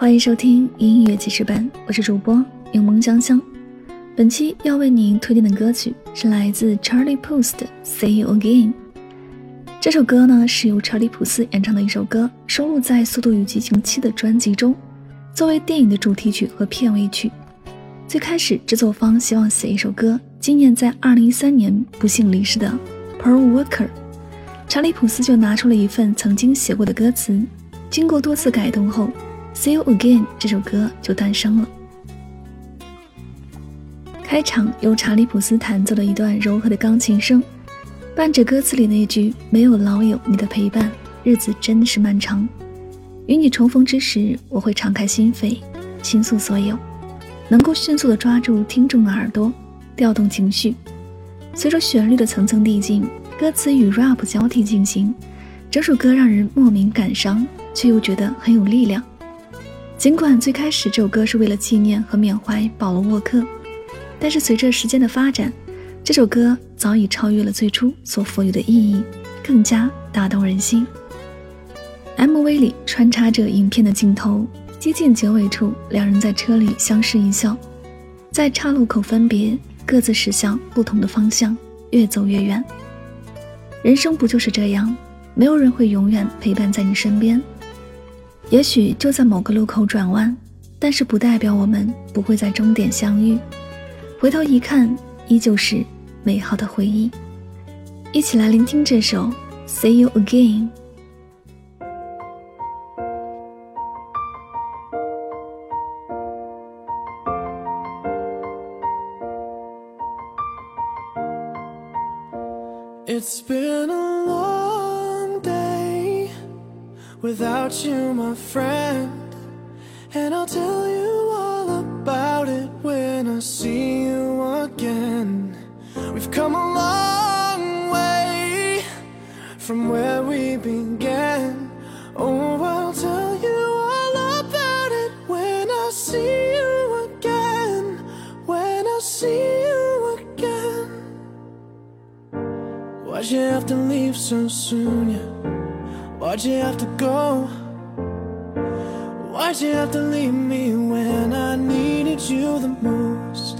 欢迎收听音乐记事班，我是主播柠檬香香。本期要为您推荐的歌曲是来自 Charlie Puth 的 See You Again。 这首歌呢是由查理普斯演唱的一首歌，收录在《速度与激情7》的专辑中，作为电影的主题曲和片尾曲。最开始制作方希望写一首歌纪念在2013年不幸离世的 Paul Walker， 查理普斯就拿出了一份曾经写过的歌词，经过多次改动后， See You Again 这首歌就诞生了。开场由查理普斯弹奏了一段柔和的钢琴声，伴着歌词里那句没有老友你的陪伴，日子真的是漫长，与你重逢之时我会敞开心扉倾诉所有，能够迅速地抓住听众的耳朵，调动情绪。随着旋律的层层递进，歌词与 rap 交替进行，这首歌让人莫名感伤，却又觉得很有力量。尽管最开始这首歌是为了纪念和缅怀保罗·沃克，但是随着时间的发展，这首歌早已超越了最初所赋予的意义，更加打动人心。 MV 里穿插着影片的镜头，接近结尾处，两人在车里相视一笑，在岔路口分别，各自驶向不同的方向，越走越远。人生不就是这样，没有人会永远陪伴在你身边，也许就在某个路口转弯，但是不代表我们不会在终点相遇，回头一看，依旧是美好的回忆。一起来聆听这首 See You Again。It's been a long day without you, my friend, and I'll tell you all about it when I see you again. We've come a long way from where we began. Oh, I'll tell you all about it when I see you again, when I see you again.Why'd you have to leave so soon, yeah? Why'd you have to go? Why'd you have to leave me when I needed you the most?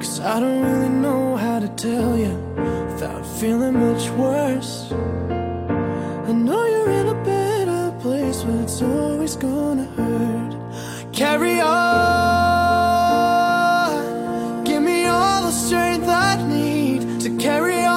Cause I don't really know how to tell you without feeling much worse. I know you're in a better place, but it's always gonna hurt. Carry on, give me all the strength I need to carry on.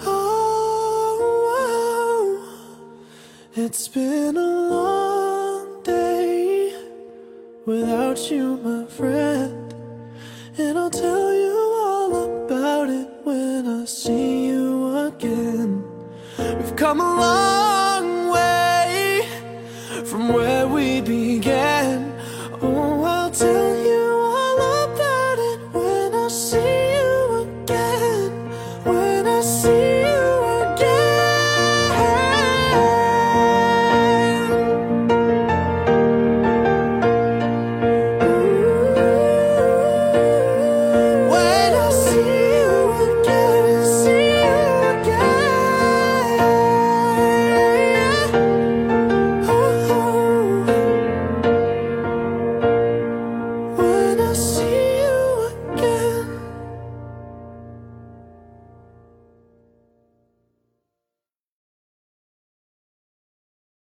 Oh, it's been a long day without you, my friend, and I'll tell you all about it when I see you again. We've come a long way.